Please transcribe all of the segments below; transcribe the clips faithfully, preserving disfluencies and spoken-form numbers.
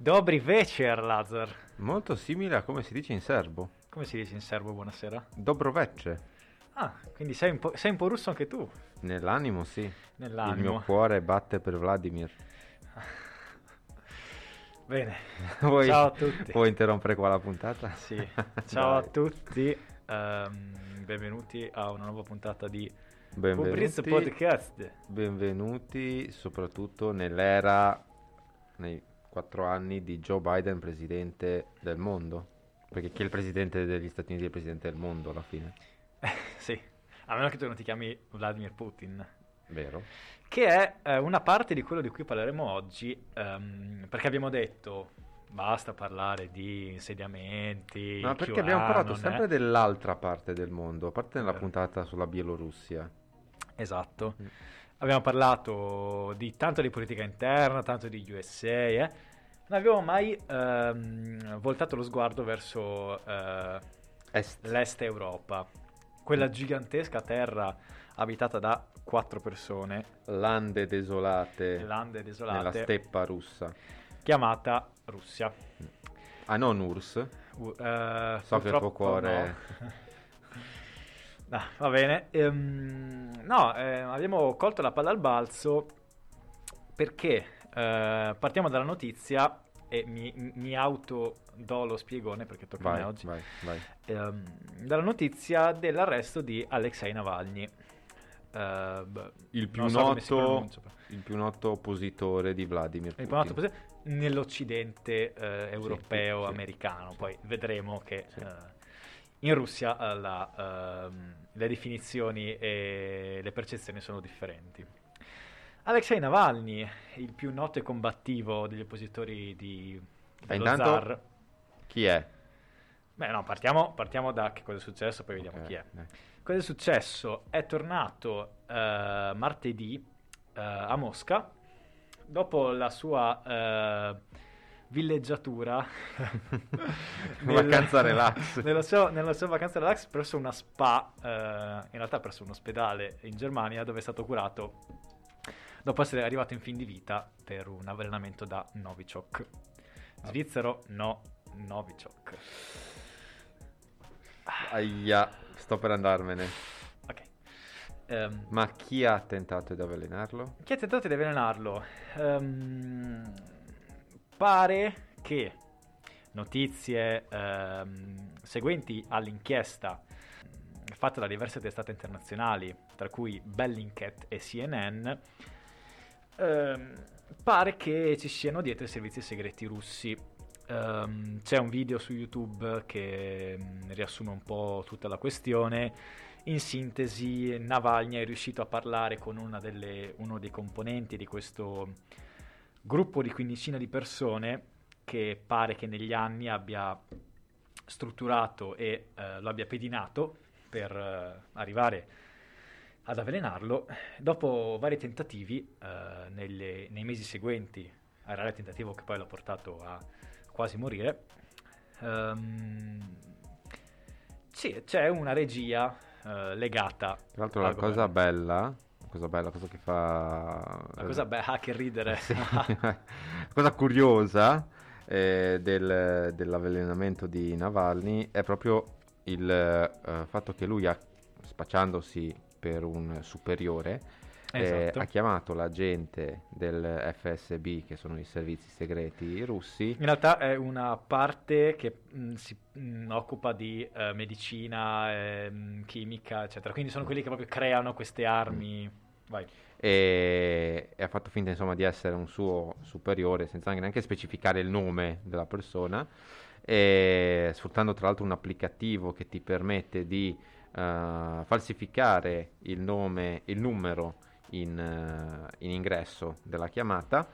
Dobri večer, Lazar. Molto simile a come si dice in serbo. Come si dice in serbo, buonasera? Dobroveče. Ah, quindi sei un po', sei un po' russo anche tu. Nell'animo, sì. Nell'animo. Il mio cuore batte per Vladimir. Bene, vuoi, ciao a tutti. Puoi interrompere qua la puntata? Sì, ciao a tutti, um, benvenuti a una nuova puntata di Pubriz Podcast. Benvenuti soprattutto nell'era, nei quattro anni di Joe Biden presidente del mondo. Perché chi è il presidente degli Stati Uniti è il presidente del mondo alla fine? Eh, sì, a meno che tu non ti chiami Vladimir Putin. Vero. Che è eh, una parte di quello di cui parleremo oggi, um, perché abbiamo detto basta parlare di insediamenti. Ma no, perché abbiamo parlato sempre è... dell'altra parte del mondo, a parte nella eh. puntata sulla Bielorussia. Esatto. Mm. Abbiamo parlato di tanto di politica interna, tanto di U S A, eh? Non abbiamo mai ehm, voltato lo sguardo verso eh, Est. l'Est Europa, quella gigantesca terra abitata da quattro persone, lande desolate, lande desolate nella steppa russa chiamata Russia. Ah, non U R S S. Uh, eh, so che il tuo cuore no. No, va bene. Ehm, no eh, abbiamo colto la palla al balzo perché eh, partiamo dalla notizia e mi, mi auto do lo spiegone perché tocca a me oggi. Vai, vai. Ehm, dalla notizia dell'arresto di Alexei Navalny. Uh, beh, il, più so noto, il più noto oppositore di Vladimir Putin, il più noto oppositore nell'occidente uh, europeo, sì, sì, americano, sì. Poi vedremo che sì. uh, in Russia uh, la, uh, le definizioni e le percezioni sono differenti. Alexei Navalny, il più noto e combattivo degli oppositori di dello intanto, zar. Chi è? Beh no, partiamo, partiamo da che cosa è successo, poi vediamo okay, chi è. Eh. Cosa è successo? È tornato uh, martedì uh, a Mosca dopo la sua uh, villeggiatura nel, vacanza relax. Nella sua, nella sua vacanza relax presso una spa, uh, in realtà presso un ospedale in Germania, dove è stato curato dopo essere arrivato in fin di vita per un avvelenamento da Novichok. Svizzero no, Novichok. Aia, sto per andarmene. Ok. Um, Ma chi ha tentato di avvelenarlo? Chi ha tentato di avvelenarlo? Um, pare che notizie um, seguenti all'inchiesta fatta da diverse testate internazionali, tra cui Bellingcat e C N N, um, pare che ci siano dietro i servizi segreti russi. Um, c'è un video su YouTube che um, riassume un po' tutta la questione. In sintesi, Navalny è riuscito a parlare con una delle, uno dei componenti di questo gruppo di quindicina di persone che pare che negli anni abbia strutturato e uh, lo abbia pedinato per uh, arrivare ad avvelenarlo. Dopo vari tentativi uh, nelle, nei mesi seguenti, era il tentativo che poi l'ha portato a quasi morire, um, c'è, c'è una regia uh, legata. Tra l'altro la governo. cosa bella, cosa bella, cosa che fa... La cosa bella, che ridere. Sì. Cosa curiosa eh, del, dell'avvelenamento di Navalny è proprio il eh, fatto che lui, ha, spacciandosi per un superiore, esatto. Eh, ha chiamato l'agente del F S B, che sono i servizi segreti russi. In realtà è una parte che mh, si mh, occupa di eh, medicina, eh, chimica, eccetera. Quindi sono quelli che proprio creano queste armi. Mm. Vai. E, e ha fatto finta, insomma, di essere un suo superiore, senza neanche specificare il nome della persona, e, sfruttando tra l'altro un applicativo che ti permette di uh, falsificare il nome, il numero In, uh, in ingresso della chiamata,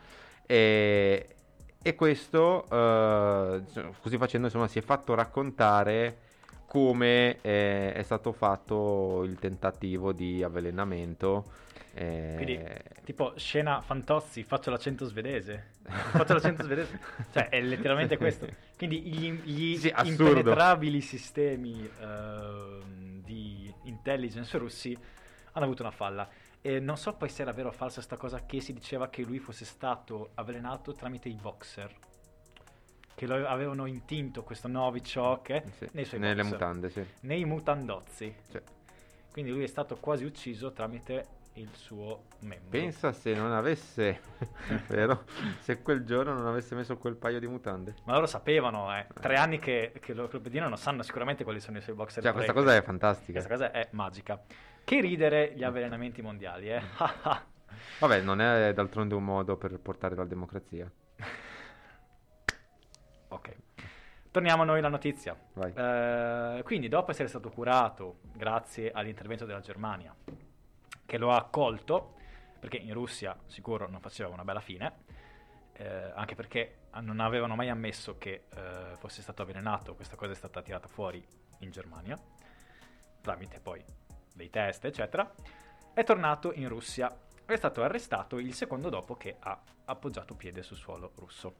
e, e questo uh, così facendo, insomma, si è fatto raccontare come eh, è stato fatto il tentativo di avvelenamento. Eh. Quindi tipo scena Fantozzi, faccio l'accento svedese, faccio l'accento svedese, cioè è letteralmente questo. Quindi gli, gli sì, impenetrabili sistemi uh, di intelligence russi hanno avuto una falla. E non so poi se era vero o falsa sta cosa che si diceva che lui fosse stato avvelenato tramite i boxer. che lo avevano intinto questo Novichok sì, nei suoi nelle corso, mutande, sì. nei mutandozzi. Sì. Quindi lui è stato quasi ucciso tramite il suo membro. Pensa se non avesse, vero? Se quel giorno non avesse messo quel paio di mutande. Ma loro sapevano, eh. Tre anni che, che lo clopedinano, sanno sicuramente quali sono i suoi boxer. Cioè, questa cosa è fantastica. Questa cosa è magica. Che ridere gli avvelenamenti mondiali, eh. Vabbè, non è d'altronde un modo per portare la democrazia. Ok. Torniamo a noi la notizia. Vai. Eh, quindi, dopo essere stato curato grazie all'intervento della Germania, che lo ha accolto, perché in Russia sicuro non faceva una bella fine, eh, anche perché non avevano mai ammesso che eh, fosse stato avvelenato. Questa cosa è stata tirata fuori in Germania, tramite poi dei test, eccetera. È tornato in Russia, è stato arrestato il secondo dopo che ha appoggiato piede sul suolo russo.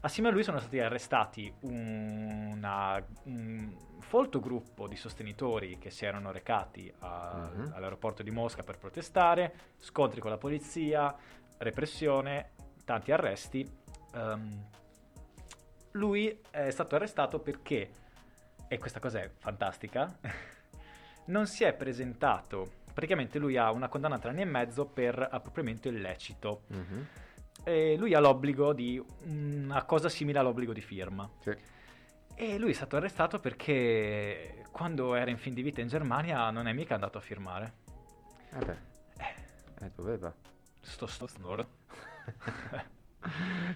Assieme a lui sono stati arrestati una, un folto gruppo di sostenitori che si erano recati a, uh-huh. all'aeroporto di Mosca per protestare, scontri con la polizia, repressione, tanti arresti. Um, lui è stato arrestato perché, e questa cosa è fantastica, non si è presentato. Praticamente lui ha una condanna a tre anni e mezzo per appropriamento illecito. Uh-huh. E lui ha l'obbligo di una cosa simile all'obbligo di firma. Sì. E lui è stato arrestato perché quando era in fin di vita in Germania non è mica andato a firmare. Eh beh. Eh. Eh, doveva. Sto sto snor.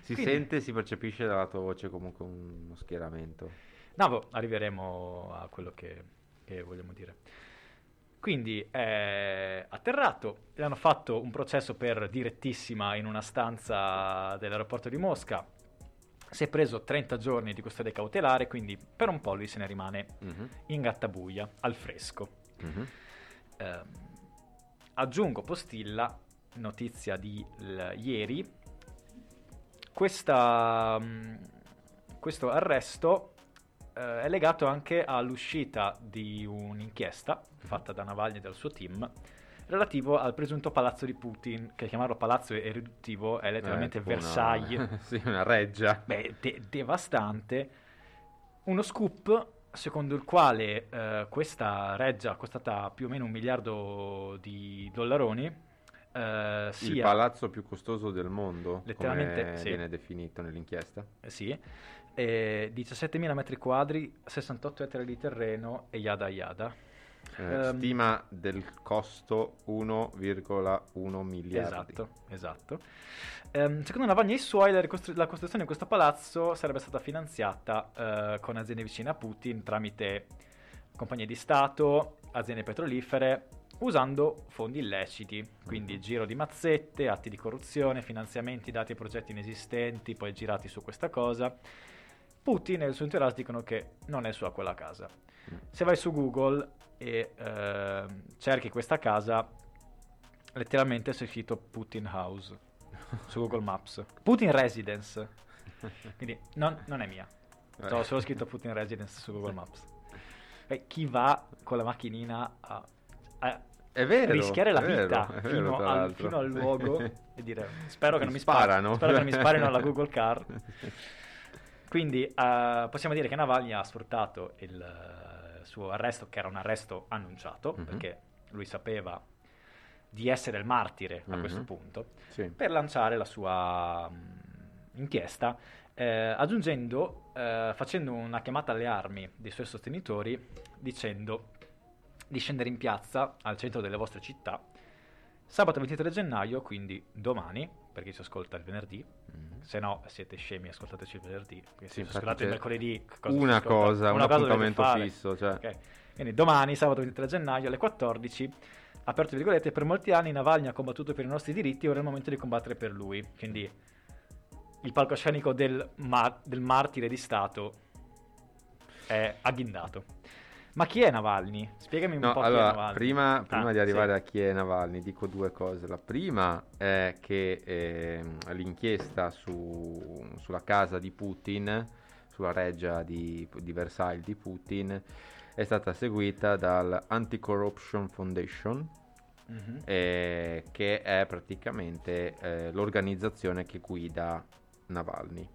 Si Quindi... sente, si percepisce dalla tua voce comunque uno schieramento. No, boh, arriveremo a quello che, che vogliamo dire. Quindi è atterrato, gli hanno fatto un processo per direttissima in una stanza dell'aeroporto di Mosca, si è preso trenta giorni di custodia cautelare, quindi per un po' lui se ne rimane uh-huh. in gattabuia, al fresco. Uh-huh. Eh, aggiungo postilla, notizia di l- ieri, questa, mh, questo arresto è legato anche all'uscita di un'inchiesta fatta da Navalny e dal suo team relativo al presunto palazzo di Putin, che chiamarlo palazzo è riduttivo, è letteralmente eh, Versailles. Una... sì, una reggia. Beh, de- devastante. Uno scoop secondo il quale eh, questa reggia, costata più o meno un miliardo di dollaroni, Uh, sia il palazzo più costoso del mondo, letteralmente, come sì. viene definito nell'inchiesta, eh sì, eh, diciassettemila metri quadri, sessantotto ettari di terreno e yada yada, eh, um, stima del costo uno virgola uno miliardi. Esatto, esatto. Um, secondo Navalny e i suoi la, ricostru- la costruzione di questo palazzo sarebbe stata finanziata uh, con aziende vicine a Putin tramite compagnie di stato, aziende petrolifere, usando fondi illeciti, quindi mm. giro di mazzette, atti di corruzione, finanziamenti dati a progetti inesistenti, poi girati su questa cosa. Putin e il suo entourage dicono che non è sua quella casa. Mm. Se vai su Google e eh, cerchi questa casa, letteralmente c'è scritto Putin House su Google Maps. Putin Residence, quindi non, non è mia, ho solo scritto Putin Residence su Google Maps. Beh, chi va con la macchinina a... è vero, rischiare la vero, vita vero, fino, al, fino al luogo e dire spero che non mi sparano, sparo, spero che non mi sparino alla Google Car. Quindi uh, possiamo dire che Navalny ha sfruttato il uh, suo arresto, che era un arresto annunciato, mm-hmm. perché lui sapeva di essere il martire a mm-hmm. questo punto, sì. per lanciare la sua um, inchiesta, eh, aggiungendo, eh, facendo una chiamata alle armi dei suoi sostenitori dicendo di scendere in piazza al centro delle vostre città sabato ventitré gennaio, quindi domani, per chi ci ascolta il venerdì, mm-hmm. se no siete scemi, ascoltateci il venerdì, se sì, ascoltate il mercoledì cosa una cosa, una un cosa appuntamento fisso, cioè. Okay. Quindi domani, sabato ventitré gennaio alle quattordici, aperto virgolette, per molti anni Navalny ha combattuto per i nostri diritti, ora è il momento di combattere per lui. Quindi il palcoscenico del, mar- del martire di Stato è agghindato. Ma chi è Navalny? Spiegami un no, po' allora, chi è Navalny. Prima, prima ah, di arrivare sì. a chi è Navalny, dico due cose. La prima è che eh, l'inchiesta su, sulla casa di Putin, sulla reggia di, di Versailles di Putin, è stata seguita dall'Anti-Corruption Foundation, mm-hmm. eh, che è praticamente eh, l'organizzazione che guida Navalny.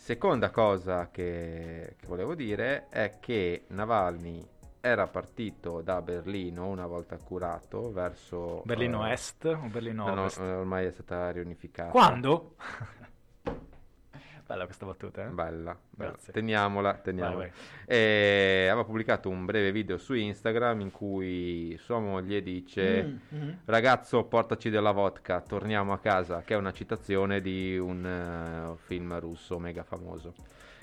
Seconda cosa che, che volevo dire è che Navalny era partito da Berlino una volta curato verso Berlino uh, Est o Berlino no, Ovest? No, ormai è stata riunificata. Quando? Bella questa battuta, eh? Bella, bella. Teniamola, teniamola. Vai, vai. E aveva pubblicato un breve video su Instagram in cui sua moglie dice mm-hmm. ragazzo, portaci della vodka, torniamo a casa, che è una citazione di un uh, film russo mega famoso.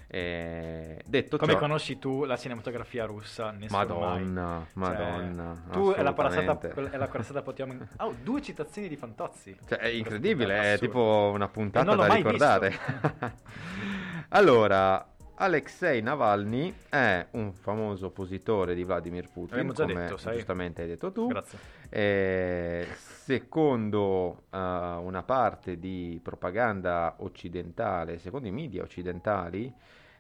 Eh, detto come ciò, conosci tu la cinematografia russa? Nessuno Madonna, mai. Madonna. Cioè, tu è la corazzata, è la corazzata potiamo. Oh, due citazioni di Fantozzi. Cioè, è incredibile, è, è tipo una puntata da ricordare. Allora, Alexei Navalny è un famoso oppositore di Vladimir Putin. Abbiamo già come detto, sai. Giustamente hai detto tu. Grazie. Eh, secondo uh, una parte di propaganda occidentale, secondo i media occidentali,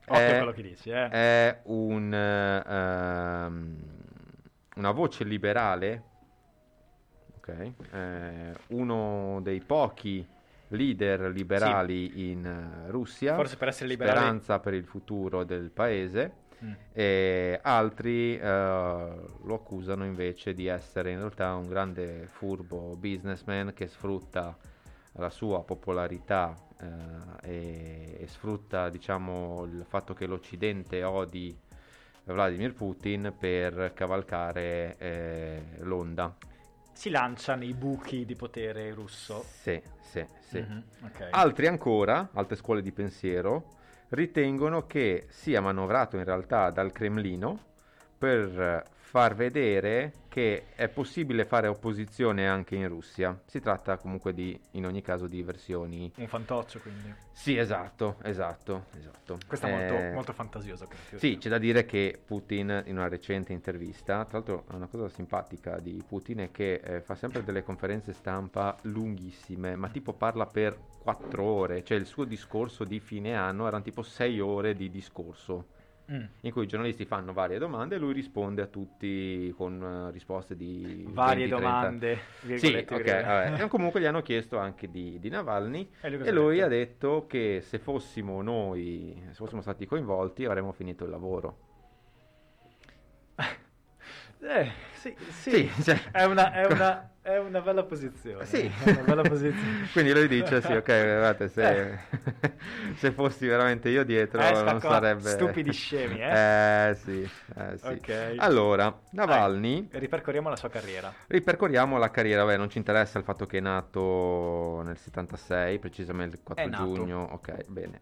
Occhio è, quello che dici, eh. è un, uh, una voce liberale, okay. eh, uno dei pochi leader liberali sì. in uh, Russia, forse per essere liberali, speranza per il futuro del paese. Mm. E altri uh, lo accusano invece di essere in realtà un grande furbo businessman che sfrutta la sua popolarità uh, e, e sfrutta, diciamo, il fatto che l'Occidente odi Vladimir Putin per cavalcare eh, l'onda. Si lancia nei buchi di potere russo. Sì, sì, sì. Mm-hmm, okay. Altri ancora, altre scuole di pensiero, ritengono che sia manovrato in realtà dal Cremlino per far vedere che è possibile fare opposizione anche in Russia. Si tratta comunque di, in ogni caso, di versioni... Un fantoccio, quindi. Sì, esatto, esatto, esatto. Questa è molto, eh... molto fantasiosa. Sì, c'è da dire che Putin, in una recente intervista, tra l'altro una cosa simpatica di Putin è che eh, fa sempre delle conferenze stampa lunghissime, ma tipo parla per quattro ore, cioè il suo discorso di fine anno erano tipo sei ore di discorso. Mm. In cui i giornalisti fanno varie domande e lui risponde a tutti con uh, risposte di varie venti, trenta domande. Sì, okay, vabbè. E comunque gli hanno chiesto anche di, di Navalny e lui, e lui ha detto che se fossimo noi, se fossimo stati coinvolti, avremmo finito il lavoro. Eh, sì, sì, sì, cioè, è, una, è, una, è una bella posizione. Sì. È una bella posizione. Quindi lui dice: sì, ok, guardate, se, eh. se fossi veramente io dietro, eh, non sarebbe. Stupidi scemi, eh? Eh sì. Eh, sì. Okay. Allora, Navalny. Eh, ripercorriamo la sua carriera. Ripercorriamo la carriera. Beh, non ci interessa il fatto che è nato nel settantasei, precisamente il quattro giugno. Ok, bene.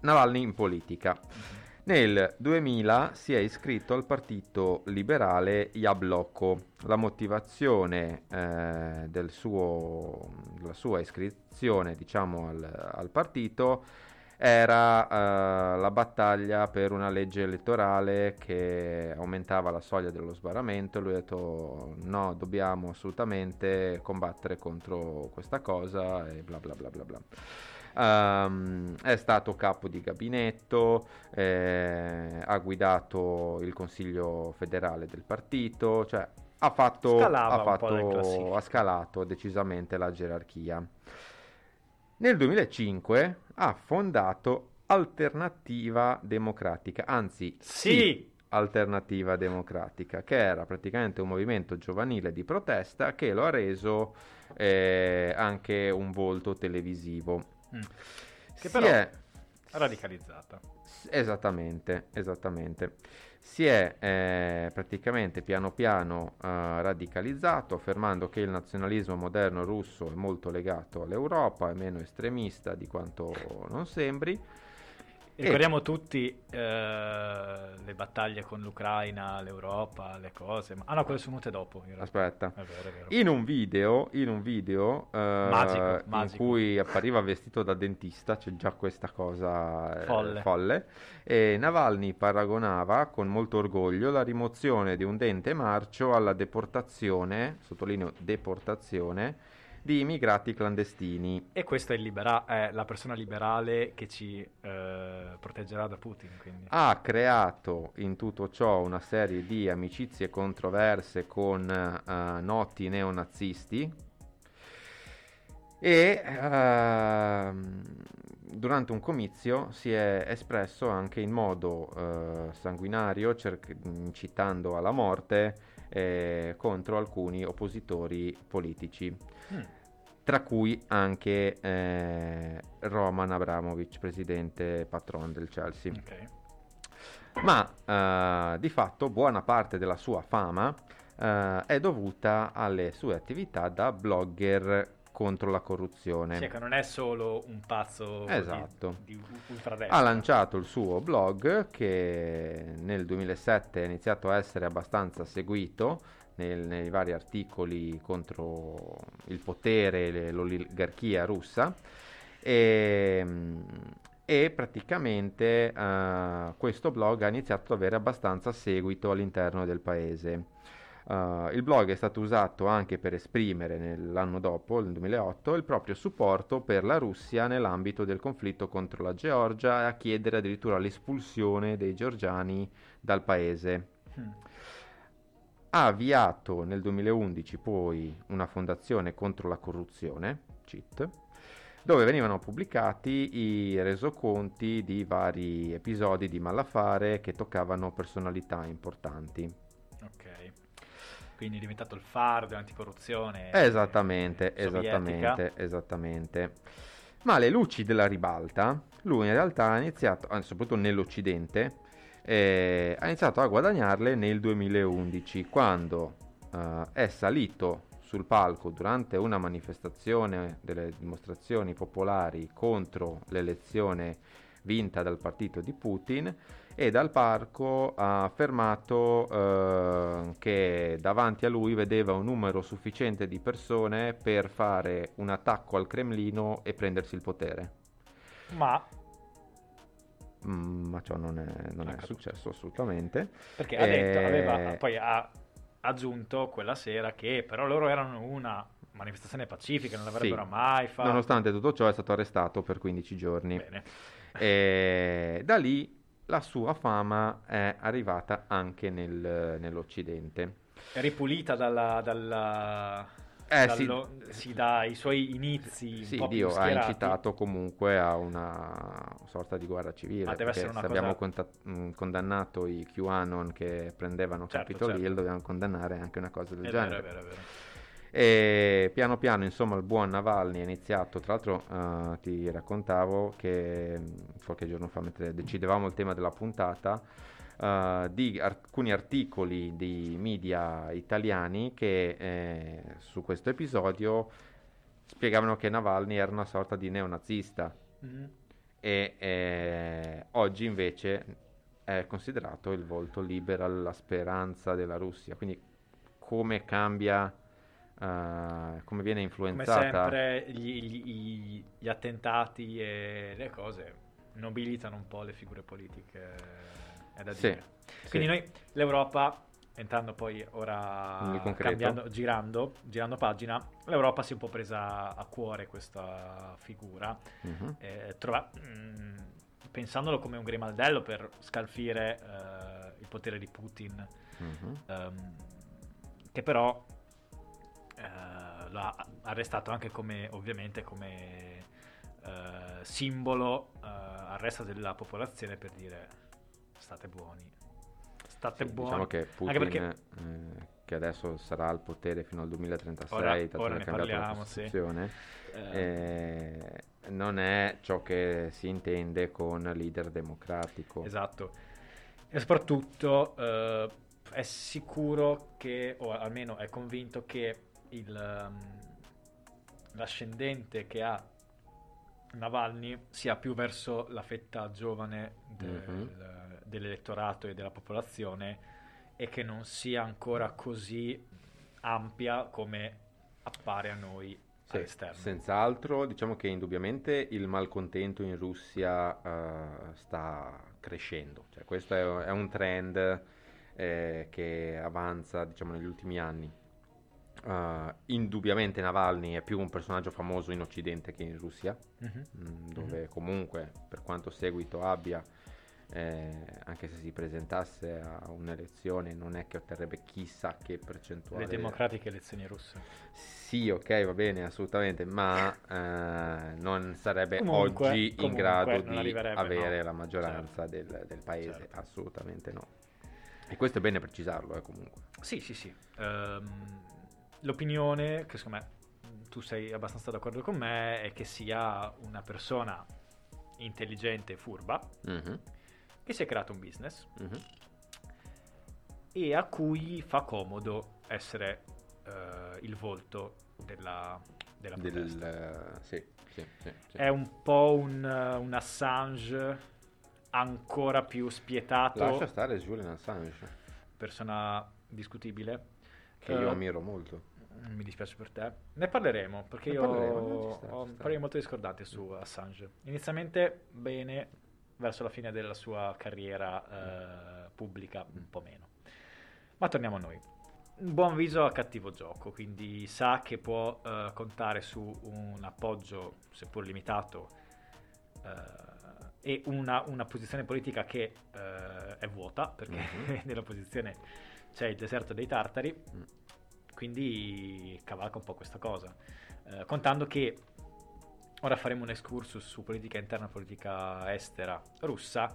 Navalny in politica. Mm-hmm. Nel duemila si è iscritto al partito liberale Yabloko. La motivazione eh, del suo, della sua iscrizione, diciamo, al, al partito era eh, la battaglia per una legge elettorale che aumentava la soglia dello sbarramento. Lui ha detto no, dobbiamo assolutamente combattere contro questa cosa e bla bla bla bla bla. Um, è stato capo di gabinetto, eh, ha guidato il consiglio federale del partito, cioè ha fatto, ha, fatto ha scalato decisamente la gerarchia. Nel duemilacinque ha fondato Alternativa Democratica, anzi sì, Alternativa Democratica, che era praticamente un movimento giovanile di protesta che lo ha reso eh, anche un volto televisivo. Mm. Che si però è radicalizzata. Esattamente, esattamente. Si è eh, praticamente piano piano eh, radicalizzato, affermando che il nazionalismo moderno russo è molto legato all'Europa, è meno estremista di quanto non sembri. Ricordiamo e... tutti eh, le battaglie con l'Ucraina, l'Europa, le cose. Ma... Ah no, quelle sono venute dopo. In Aspetta. È vero, è vero. In un video, in un video eh, magico, in magico. cui appariva vestito da dentista, c'è già questa cosa eh, folle. folle. E Navalny paragonava con molto orgoglio la rimozione di un dente marcio alla deportazione, sottolineo deportazione, di immigrati clandestini. E questa è, libera- è la persona liberale che ci eh, proteggerà da Putin, quindi. Ha creato in tutto ciò una serie di amicizie controverse con eh, noti neonazisti e eh, durante un comizio si è espresso anche in modo eh, sanguinario, cer- incitando alla morte eh, contro alcuni oppositori politici, mm. tra cui anche eh, Roman Abramovic, presidente patron del Chelsea. Okay. Ma eh, di fatto buona parte della sua fama eh, è dovuta alle sue attività da blogger contro la corruzione. Sì, che non è solo un pazzo, esatto, di, di ultradestra. Ha lanciato il suo blog, che nel duemilasette è iniziato a essere abbastanza seguito nel, nei vari articoli contro il potere, l'oligarchia russa, e, e praticamente uh, questo blog ha iniziato ad avere abbastanza seguito all'interno del paese. Uh, il blog è stato usato anche per esprimere, nell'anno dopo, nel duemilaotto, il proprio supporto per la Russia nell'ambito del conflitto contro la Georgia, e a chiedere addirittura l'espulsione dei georgiani dal paese. Mm. Ha avviato nel duemilaundici poi una fondazione contro la corruzione, C I T, dove venivano pubblicati i resoconti di vari episodi di malaffare che toccavano personalità importanti. Ok. Quindi è diventato il faro dell'anticorruzione. Esattamente, eh, esattamente, esattamente. Ma alle luci della ribalta, lui in realtà ha iniziato, soprattutto nell'Occidente, eh, ha iniziato a guadagnarle nel duemilaundici, quando eh, è salito sul palco durante una manifestazione delle dimostrazioni popolari contro l'elezione vinta dal partito di Putin, e dal parco ha affermato eh, che davanti a lui vedeva un numero sufficiente di persone per fare un attacco al Cremlino e prendersi il potere. Ma mm, ma ciò non è, non è successo assolutamente. Perché ha detto, e... aveva, poi ha aggiunto quella sera che però loro erano una manifestazione pacifica, non l'avrebbero sì. mai fatto. Nonostante tutto ciò è stato arrestato per quindici giorni. Bene. E da lì la sua fama è arrivata anche nel, nell'Occidente. È ripulita dalla, dalla eh, dallo, sì, sì, dai suoi inizi. Sì, un po' Dio ha incitato comunque a una sorta di guerra civile. Ma deve essere una se cosa... abbiamo contat- mh, condannato i QAnon che prendevano certo, Capitol Hill, certo. dobbiamo condannare anche una cosa del è genere. Vero, è vero, è vero. E piano piano, insomma, il buon Navalny è iniziato, tra l'altro uh, ti raccontavo che qualche giorno fa, mentre decidevamo il tema della puntata, uh, di alcuni articoli di media italiani che eh, su questo episodio spiegavano che Navalny era una sorta di neonazista, mm-hmm. e eh, oggi invece è considerato il volto liberal, la speranza della Russia. Quindi come cambia, Uh, come viene influenzata, come sempre gli, gli, gli attentati e le cose nobilitano un po' le figure politiche, è da dire. Sì, quindi sì. Noi l'Europa, entrando poi ora cambiando, girando, girando pagina, l'Europa si è un po' presa a cuore questa figura, uh-huh. eh, trova, mh, pensandolo come un grimaldello per scalfire uh, il potere di Putin, uh-huh. um, che però Uh, l'ha arrestato anche come, ovviamente, come uh, simbolo uh, al resto della popolazione, per dire state buoni, state sì, buoni. Diciamo che Putin, anche perché... eh, che adesso sarà al potere fino al duemilatrentasei, ora, tanto ora ne parliamo, sì. eh, uh, non è ciò che si intende con leader democratico. Esatto. E soprattutto uh, è sicuro che, o almeno è convinto che il um, l'ascendente che ha Navalny sia più verso la fetta giovane del, mm-hmm. dell'elettorato e della popolazione, e che non sia ancora così ampia come appare a noi sì, all'esterno. Senz'altro, diciamo che indubbiamente il malcontento in Russia uh, sta crescendo, cioè questo è, è un trend eh, che avanza, diciamo, negli ultimi anni. Uh, indubbiamente Navalny è più un personaggio famoso in Occidente che in Russia, uh-huh. mh, dove uh-huh. comunque, per quanto seguito abbia, eh, anche se si presentasse a un'elezione non è che otterrebbe chissà che percentuale. Le democratiche elezioni russe. Sì, ok, va bene, assolutamente, ma eh, non sarebbe comunque, oggi comunque in grado di avere no. la maggioranza certo. del, del paese, certo. assolutamente no. E questo è bene precisarlo, eh, comunque. Sì, sì, sì. Um, l'opinione, che secondo me tu sei abbastanza d'accordo con me, è che sia una persona intelligente e furba, mm-hmm. che si è creato un business, mm-hmm. e a cui fa comodo essere uh, il volto della, della protesta. Del, uh, sì, sì, sì, sì. È un po' un, uh, un Assange ancora più spietato. Lascia stare Julian Assange, persona discutibile che uh, io ammiro molto. Mi dispiace per te. Ne parleremo, perché ne io parleremo, sta, ho pareri molto discordanti su Assange. Inizialmente bene, verso la fine della sua carriera eh, pubblica un po' meno. Ma torniamo a noi. Un buon viso a cattivo gioco, quindi sa che può eh, contare su un appoggio, seppur limitato, eh, e una, una posizione politica che eh, è vuota, perché mm-hmm. nella posizione c'è il deserto dei tartari, mm. quindi cavalca un po' questa cosa, eh, contando che ora faremo un excursus su politica interna e politica estera russa.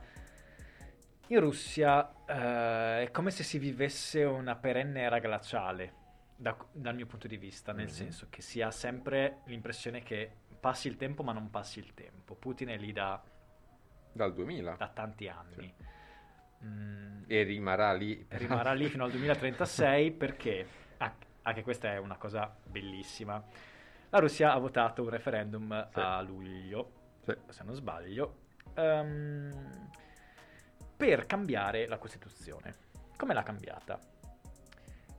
In Russia eh, è come se si vivesse una perenne era glaciale, da, dal mio punto di vista, nel mm-hmm. senso che si ha sempre l'impressione che passi il tempo ma non passi il tempo. Putin è lì da dal duemila, da tanti anni, sì. mm, e rimarrà lì rimarrà lì fino al duemilatrentasei, perché ah, anche questa è una cosa bellissima. La Russia ha votato un referendum sì. a luglio, sì. se non sbaglio, um, per cambiare la Costituzione. Come l'ha cambiata?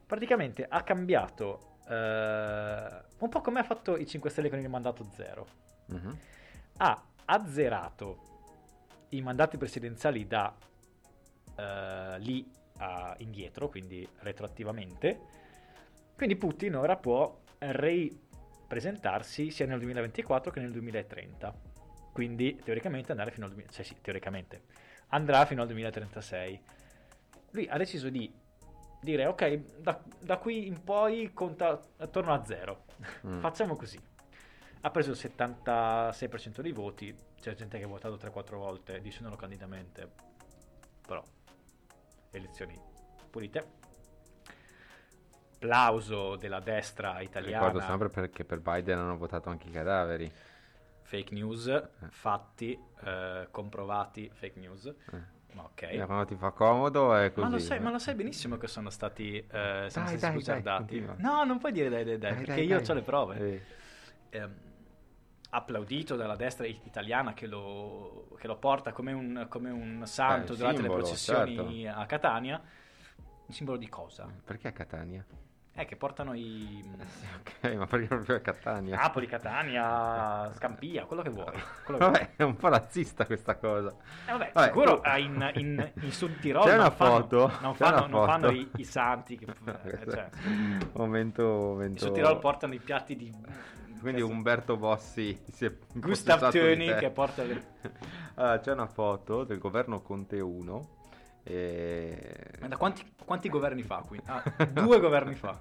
Praticamente ha cambiato uh, un po' come ha fatto i cinque Stelle con il mandato zero. Mm-hmm. Ha azzerato i mandati presidenziali da uh, lì a indietro, quindi retroattivamente. Quindi Putin ora può ripresentarsi sia nel duemilaventiquattro che nel duemilatrenta. Quindi teoricamente andare fino al duemila, cioè sì, teoricamente andrà fino al duemilatrentasei. Lui ha deciso di dire ok, da, da qui in poi conta attorno a zero. Mm. Facciamo così. Ha preso il settantasei per cento dei voti, c'è gente che ha votato tre quattro volte dicendolo candidamente. Però elezioni pulite. Applauso della destra italiana. Ricordo sempre perché per Biden hanno votato anche i cadaveri. Fake news, eh. fatti, eh, comprovati, fake news. Eh. Ok. Eh, quando ti fa comodo è così. Ma lo sai, eh. ma lo sai benissimo che sono stati eh, dai, dai, scusardati. Dai, no, non puoi dire dai dai dai, dai perché dai, io dai. Ho le prove. Eh. Eh, applaudito dalla destra italiana che lo, che lo porta come un, come un santo eh, durante simbolo, le processioni certo. a Catania. Un simbolo di cosa? Perché a Catania? Eh, che portano i... Ok, ma perché proprio a Catania? Napoli, Catania, Scampia, quello che vuoi. Quello che vabbè, vuoi. È un po' razzista questa cosa. Eh, vabbè, vabbè sicuro tu... in, in, in Sud Tirolo c'è non una fanno, foto. Non fanno, una non foto. fanno i, i santi. Che, eh, cioè. momento, momento... In Sud Tirolo portano i piatti di... Quindi che Umberto Bossi si è Gustav Tönig che porta... Le... Allora, c'è una foto del governo Conte uno. E... Da quanti, quanti governi fa qui? Ah, due governi fa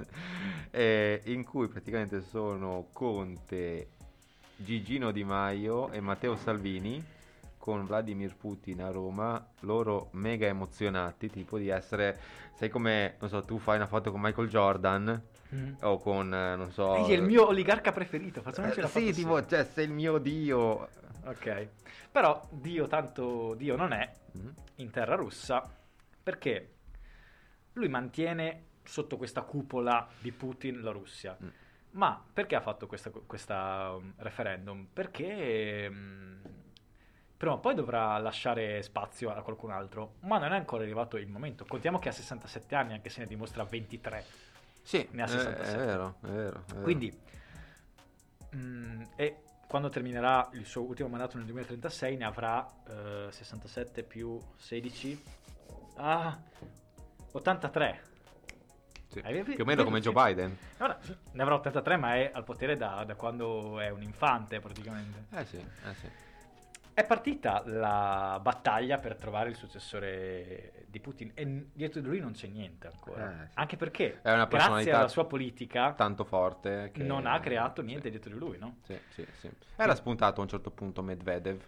e in cui praticamente sono Conte, Gigino Di Maio e Matteo Salvini con Vladimir Putin a Roma, loro mega emozionati, tipo di essere, sai come, non so, tu fai una foto con Michael Jordan mm. o con, non so... Ehi, è il mio oligarca preferito, facciamoci eh, la foto. Sì, tipo, sì. cioè, sei il mio dio. Ok, però dio tanto dio non è mm. in terra russa, perché lui mantiene sotto questa cupola di Putin la Russia. Mm. Ma perché ha fatto questa, questa um, referendum? Perché... Um, prima o poi dovrà lasciare spazio a qualcun altro, ma non è ancora arrivato il momento. Contiamo che ha sessantasette anni, anche se ne dimostra ventitré. Sì, ne ha sessantasette. È vero, è vero. È vero. Quindi, mh, e quando terminerà il suo ultimo mandato nel duemilatrentasei, ne avrà eh, sessantasette più sedici, ah, ottantatré. Sì, più o meno come Joe Biden. Allora, ne avrà ottantatré, ma è al potere da, da quando è un infante, praticamente. Eh sì, eh sì. È partita la battaglia per trovare il successore di Putin e dietro di lui non c'è niente ancora, eh, sì. Anche perché è una grazie alla sua politica tanto forte che non ha creato niente, sì, dietro di lui, no? Sì, sì, sì. Era spuntato a un certo punto Medvedev.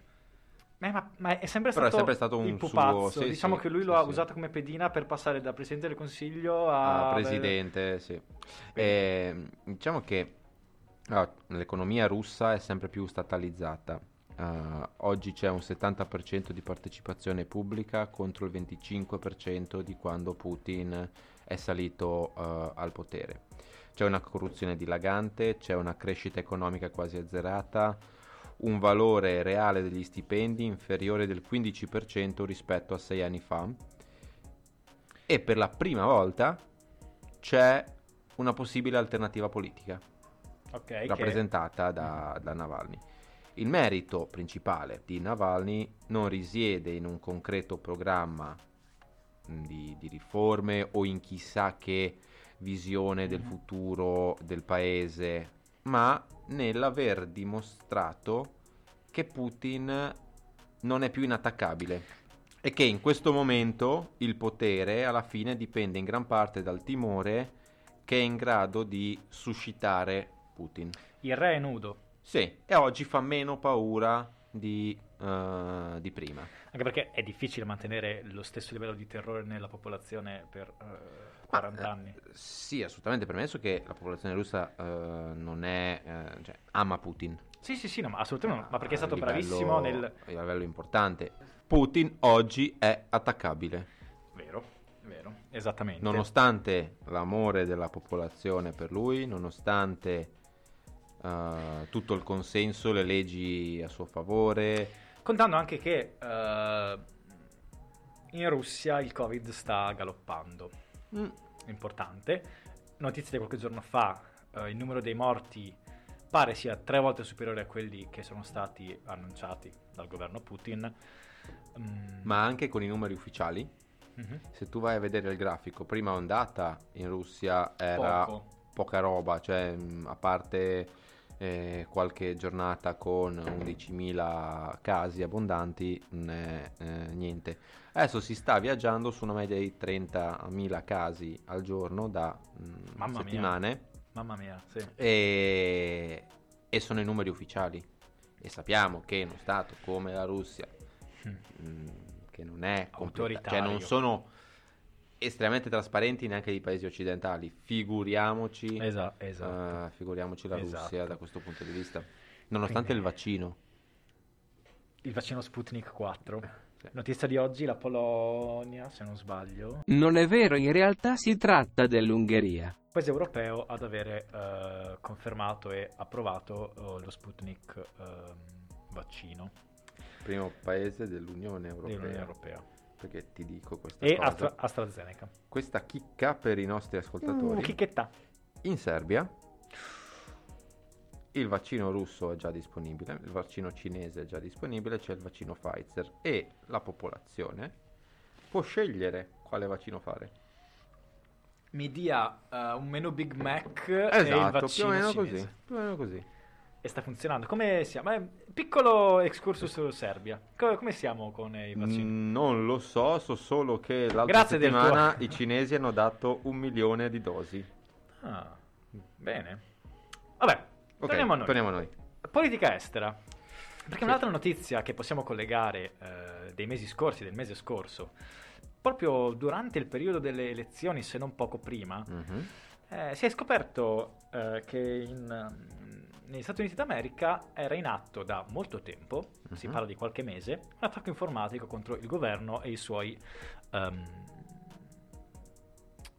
Eh, ma, ma è sempre stato, è sempre stato un il pupazzo, suo, sì, diciamo, sì, che lui lo sì, ha sì. usato come pedina per passare da presidente del consiglio a ah, presidente, beh, sì. E, diciamo che allora, l'economia russa è sempre più statalizzata. Uh, oggi c'è un settanta per cento di partecipazione pubblica contro il venticinque per cento di quando Putin è salito uh, al potere. C'è una corruzione dilagante, c'è una crescita economica quasi azzerata, un valore reale degli stipendi inferiore del quindici per cento rispetto a sei anni fa, e per la prima volta c'è una possibile alternativa politica, okay, rappresentata che... da, da Navalny. Il merito principale di Navalny non risiede in un concreto programma di, di riforme o in chissà che visione del futuro del paese, ma nell'aver dimostrato che Putin non è più inattaccabile e che in questo momento il potere alla fine dipende in gran parte dal timore che è in grado di suscitare Putin. Il re è nudo. Sì, e oggi fa meno paura di, uh, di prima. Anche perché è difficile mantenere lo stesso livello di terrore nella popolazione per uh, quaranta Ma, anni. Eh, sì, assolutamente, premesso che la popolazione russa uh, non è... Uh, cioè, ama Putin. Sì, sì, sì, no, ma assolutamente, ah, ma perché è stato livello, bravissimo nel... A livello importante. Putin oggi è attaccabile. Vero, vero, esattamente. Nonostante l'amore della popolazione per lui, nonostante... Uh, tutto il consenso, le leggi a suo favore, contando anche che uh, in Russia il Covid sta galoppando, mm. importante notizia di qualche giorno fa, uh, il numero dei morti pare sia tre volte superiore a quelli che sono stati annunciati dal governo Putin, mm. ma anche con i numeri ufficiali, mm-hmm. se tu vai a vedere il grafico, prima ondata in Russia era Poco. poca roba, cioè a parte Eh, qualche giornata con undicimila casi abbondanti, né, eh, niente. Adesso si sta viaggiando su una media di trentamila casi al giorno da mh, Mamma settimane mia. Mamma mia, sì. e, e sono i numeri ufficiali, e sappiamo che in uno stato come la Russia mm. mh, che non è completa, cioè non sono estremamente trasparenti neanche dei paesi occidentali, figuriamoci Esa, esatto. uh, figuriamoci la esatto. Russia da questo punto di vista, nonostante Quindi, il vaccino il vaccino Sputnik quattro, sì. Notizia di oggi, la Polonia, se non sbaglio. Non è vero, in realtà si tratta dell'Ungheria, paese europeo ad avere uh, confermato e approvato uh, lo Sputnik uh, vaccino, primo paese dell'Unione Europea, dell'Unione Europea. Perché ti dico questa e cosa. E Astra- AstraZeneca. Questa chicca per i nostri ascoltatori. Uh, chicchetta. In Serbia il vaccino russo è già disponibile, il vaccino cinese è già disponibile, c'è il vaccino Pfizer, e la popolazione può scegliere quale vaccino fare. Mi dia uh, un menu Big Mac, esatto, e il vaccino più o meno cinese. Così, più o meno così. E sta funzionando. Come siamo? Eh, piccolo excursus su Serbia. Co- come siamo con i vaccini? Non lo so, so solo che l'altra Grazie settimana i cinesi hanno dato un milione di dosi. Ah, bene. Vabbè, okay, torniamo a noi. Torniamo a noi. Politica estera. Perché sì. Un'altra notizia che possiamo collegare eh, dei mesi scorsi, del mese scorso, proprio durante il periodo delle elezioni, se non poco prima, mm-hmm. eh, si è scoperto eh, che in... negli Stati Uniti d'America era in atto da molto tempo, uh-huh. si parla di qualche mese, un attacco informatico contro il governo e i suoi um,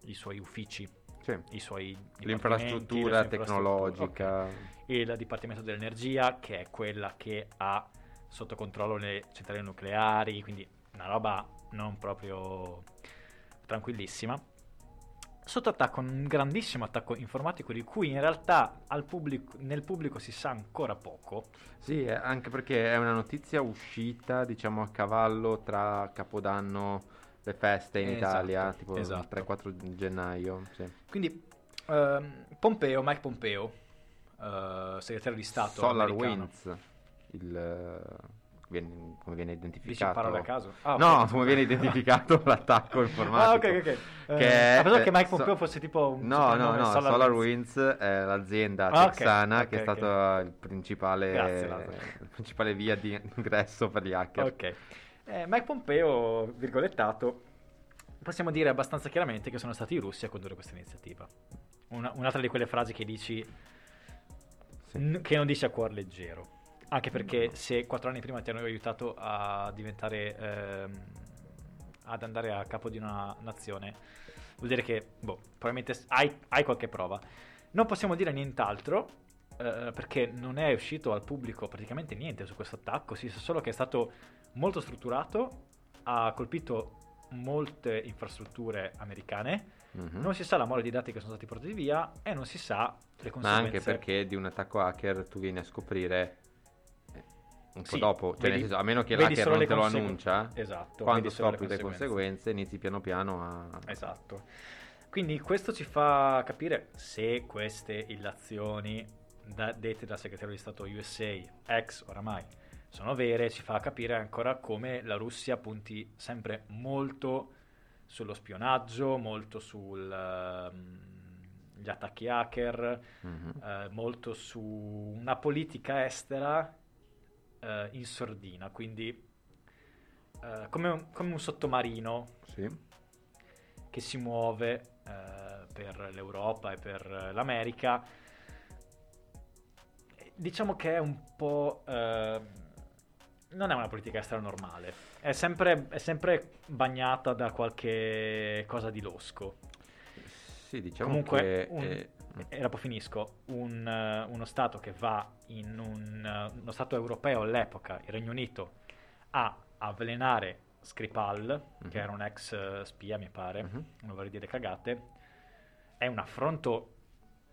i suoi uffici, sì. i suoi l'infrastruttura tecnologica, okay. Il Dipartimento dell'Energia, che è quella che ha sotto controllo le centrali nucleari, quindi una roba non proprio tranquillissima. Sotto attacco, un grandissimo attacco informatico di cui in realtà al pubblico, nel pubblico si sa ancora poco. Sì, anche perché è una notizia uscita, diciamo, a cavallo tra Capodanno, le feste in esatto, Italia, tipo esatto. tre quattro gennaio. Sì. Quindi ehm, Pompeo, Mike Pompeo, eh, segretario di Stato americano. SolarWinds, il viene, come viene identificato parole a caso? Ah, no, okay. Come viene identificato l'attacco informatico. Ah, ok, ok. Eh, che, ah, pensavo eh, che Mike Pompeo so, fosse tipo un No, no, no, SolarWinds Solar Winds è l'azienda ah, texana okay, okay, che è okay. stata il principale Grazie, il principale via di ingresso per gli hacker. Ok. Eh, Mike Pompeo, virgolettato, possiamo dire abbastanza chiaramente che sono stati i russi a condurre questa iniziativa. Una, un'altra di quelle frasi che dici sì. n- che non dici a cuor leggero, anche perché no. se quattro anni prima ti hanno aiutato a diventare ehm, ad andare a capo di una nazione, vuol dire che boh, probabilmente hai, hai qualche prova. Non possiamo dire nient'altro eh, perché non è uscito al pubblico praticamente niente su questo attacco. Si sa solo che è stato molto strutturato, ha colpito molte infrastrutture americane. Mm-hmm. Non si sa la mole di dati che sono stati portati via e non si sa le conseguenze. Ma anche perché di un attacco hacker tu vieni a scoprire un po' sì, dopo, cioè vedi, nel senso, a meno che l'hacker non te consegu- lo annuncia, esatto, quando scopri le conseguenze. le conseguenze inizi piano piano a... Esatto. Quindi questo ci fa capire se queste illazioni da, dette dal segretario di Stato U S A, ex oramai, sono vere, ci fa capire ancora come la Russia punti sempre molto sullo spionaggio, molto sugli uh, attacchi hacker, mm-hmm. uh, molto su una politica estera uh, in sordina, quindi uh, come, un, come un sottomarino sì. che si muove uh, per l'Europa e per l'America. Diciamo che è un po'... Uh, non è una politica estera normale, è sempre, è sempre bagnata da qualche cosa di losco. Sì, diciamo Comunque, che... Comunque, è... e dopo finisco, un, uno Stato che va in un... uno Stato europeo all'epoca, il Regno Unito, a avvelenare Skripal, mm-hmm. che era un ex spia, mi pare, mm-hmm. non vorrei dire cagate, è un affronto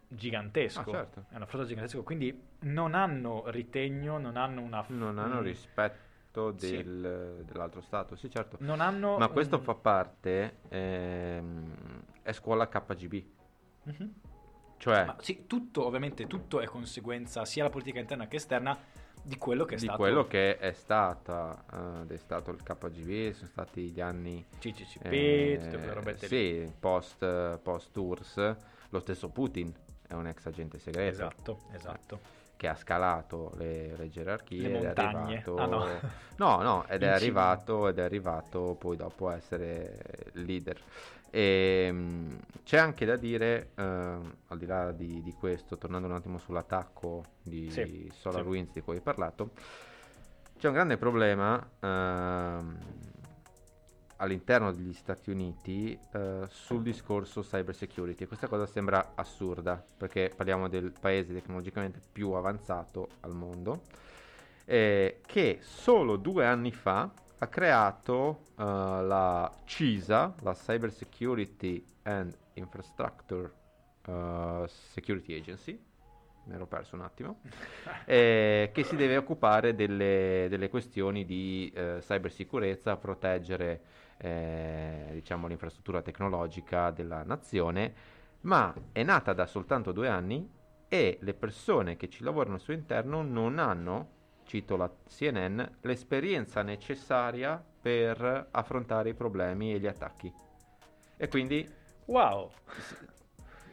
gigantesco, ah, certo. è un affronto gigantesco, quindi non hanno ritegno, non hanno una f- non hanno rispetto del, sì. dell'altro stato, sì certo, non hanno ma questo un... fa parte ehm, è scuola K G B, mm-hmm. cioè ma, sì, tutto ovviamente tutto è conseguenza sia la politica interna che esterna di quello che è di stato di quello che è stata uh, è stato il K G B, sono stati gli anni C C C P, eh, tutte quelle robette sì, post, post U R S S, lo stesso Putin è un ex agente segreto, esatto, esatto, che ha scalato le, le gerarchie, le montagne, è arrivato, ah, no. no no ed è arrivato ed è arrivato poi dopo a essere leader. E mh, c'è anche da dire eh, al di là di, di questo, tornando un attimo sull'attacco di sì, SolarWinds sì. di cui hai parlato, c'è un grande problema eh, all'interno degli Stati Uniti eh, sul discorso cyber security. Questa cosa sembra assurda perché parliamo del paese tecnologicamente più avanzato al mondo eh, che solo due anni fa ha creato eh, la C I S A, la Cyber Security and Infrastructure uh, Security Agency, mi ero perso un attimo, eh, che si deve occupare delle, delle questioni di eh, cybersicurezza, proteggere eh, diciamo l'infrastruttura tecnologica della nazione, ma è nata da soltanto due anni e le persone che ci lavorano al suo interno non hanno, cito la C N N, l'esperienza necessaria per affrontare i problemi e gli attacchi. E quindi... Wow!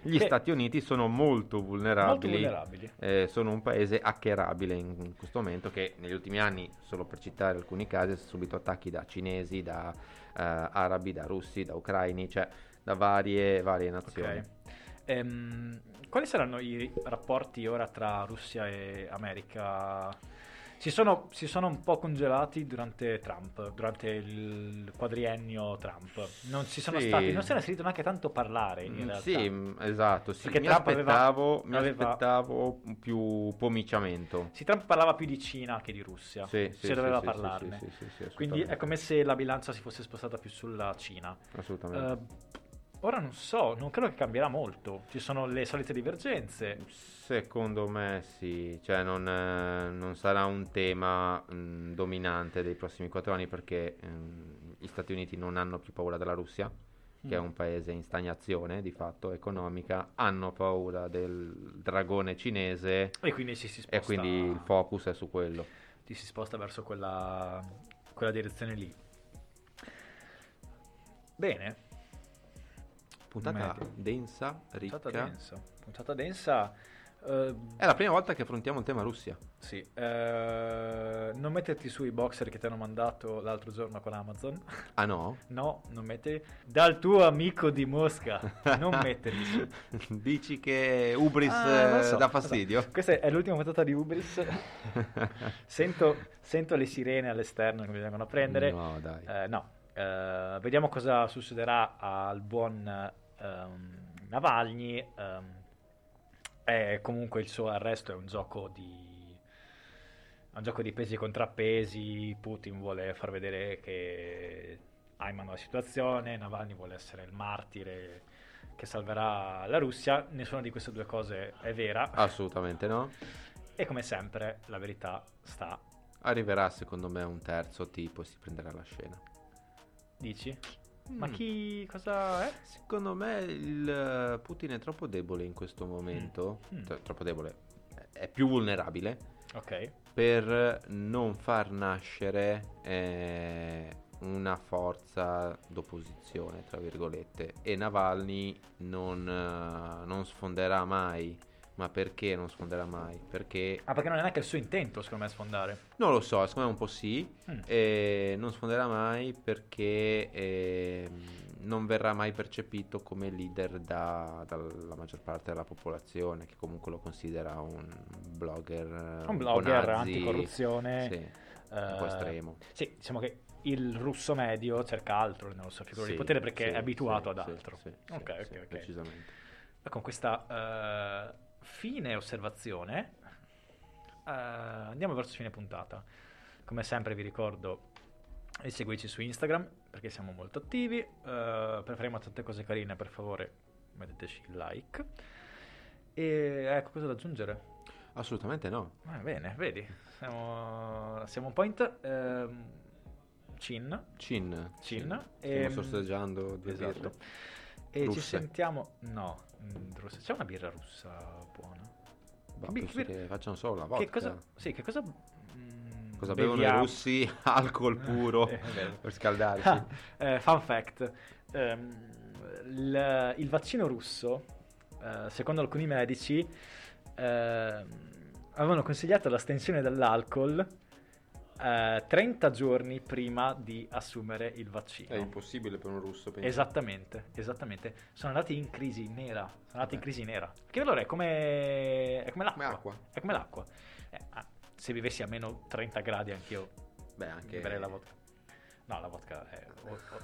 Gli che Stati Uniti sono molto vulnerabili, molto vulnerabili. Eh, sono un paese hackerabile in questo momento, che negli ultimi anni, solo per citare alcuni casi, ha subito attacchi da cinesi, da eh, arabi, da russi, da ucraini, cioè da varie, varie nazioni. Okay. Ehm, quali saranno i rapporti ora tra Russia e America? Si sono, si sono un po' congelati durante Trump, durante il quadriennio Trump. Non ci sono sì. stati, non se ne è sentito neanche tanto parlare in realtà. Sì, esatto. Sì. Mi, aspettavo, aveva, mi aspettavo più pomiciamento. Sì, Trump parlava più di Cina che di Russia. Sì, sì, si sì, doveva sì, parlarne. Sì, sì, sì, sì, quindi è come se la bilancia si fosse spostata più sulla Cina. Assolutamente. Uh, Ora non so, non credo che cambierà molto. Ci sono le solite divergenze. Secondo me sì, cioè non, eh, non sarà un tema mh, dominante dei prossimi quattro anni perché mh, gli Stati Uniti non hanno più paura della Russia, mm. che è un paese in stagnazione di fatto economica, hanno paura del dragone cinese e quindi, ci si sposta... e quindi il focus è su quello. ti si sposta verso quella, quella direzione lì. Bene. Puntata Medio. densa, ricca. Puntata densa. Puntata densa. Uh, è la prima volta che affrontiamo il tema Russia. Sì, uh, non metterti sui boxer che ti hanno mandato l'altro giorno con Amazon. Ah no? No, non metti. Dal tuo amico di Mosca. Non metterti su. Dici che Ubris ah, so, dà fastidio. So. Questa è l'ultima puntata di Ubris. sento, sento le sirene all'esterno che mi vengono a prendere. No, dai. Uh, no. Uh, vediamo cosa succederà al buon um, Navalny. Um, Eh, comunque il suo arresto è un gioco di un gioco di pesi e contrappesi. Putin vuole far vedere che ha in mano la situazione, Navalny vuole essere il martire che salverà la Russia. Nessuna di queste due cose è vera, assolutamente no, e come sempre la verità sta arriverà secondo me un terzo tipo e si prenderà la scena. Dici? Ma chi cosa è? Secondo me il Putin è troppo debole in questo momento, mm. Tro- troppo debole, è più vulnerabile, okay, per non far nascere eh, una forza d'opposizione, tra virgolette, e Navalny non, eh, non sfonderà mai. Ma perché non sfonderà mai? Perché... Ah, perché non è neanche il suo intento, secondo me, sfondare. Non lo so, secondo me un po' sì. Mm. Eh, non sfonderà mai perché eh, non verrà mai percepito come leader da, dalla maggior parte della popolazione, che comunque lo considera un blogger... Un blogger, bonazi, anticorruzione. Sì, uh, un po' estremo. Sì, diciamo che il russo medio cerca altro nella sua figura sì, di potere perché sì, è abituato sì, ad altro. Sì, sì, ok, sì, ok, sì, ok. Precisamente. Ma con questa... Uh, fine osservazione uh, andiamo verso fine puntata. Come sempre vi ricordo di seguirci su Instagram perché siamo molto attivi, uh, preferiamo tante cose carine, per favore metteteci il like. E ecco, cosa da aggiungere? Assolutamente no. Ah, bene, vedi, siamo, siamo un point uh, cin cin cin stiamo e, sorseggiando due esatto. birre e russe. Ci sentiamo no russa. C'è una birra russa buona? Bah, che, bir- che facciano solo la vodka. Che cosa, sì, che cosa, mm, cosa bevono i russi? Alcol puro eh, per scaldarsi. Ah, eh, fun fact, um, l- il vaccino russo, uh, secondo alcuni medici, uh, avevano consigliato l'astensione dall'alcol Uh, trenta giorni prima di assumere il vaccino. È impossibile per un russo pensare. Esattamente, esattamente. Sono andati in crisi nera. Sono andati Vabbè. in crisi nera. Perché allora è come, è come l'acqua. Come acqua. È come l'acqua. Eh, ah, se vivessi a meno trenta gradi anch'io beh, anche beverei la vodka. No, la vodka è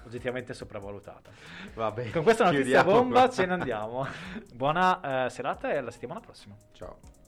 oggettivamente sopravvalutata. Vabbè, con questa notizia bomba qua. Ce ne andiamo. Buona uh, serata e alla settimana prossima. Ciao.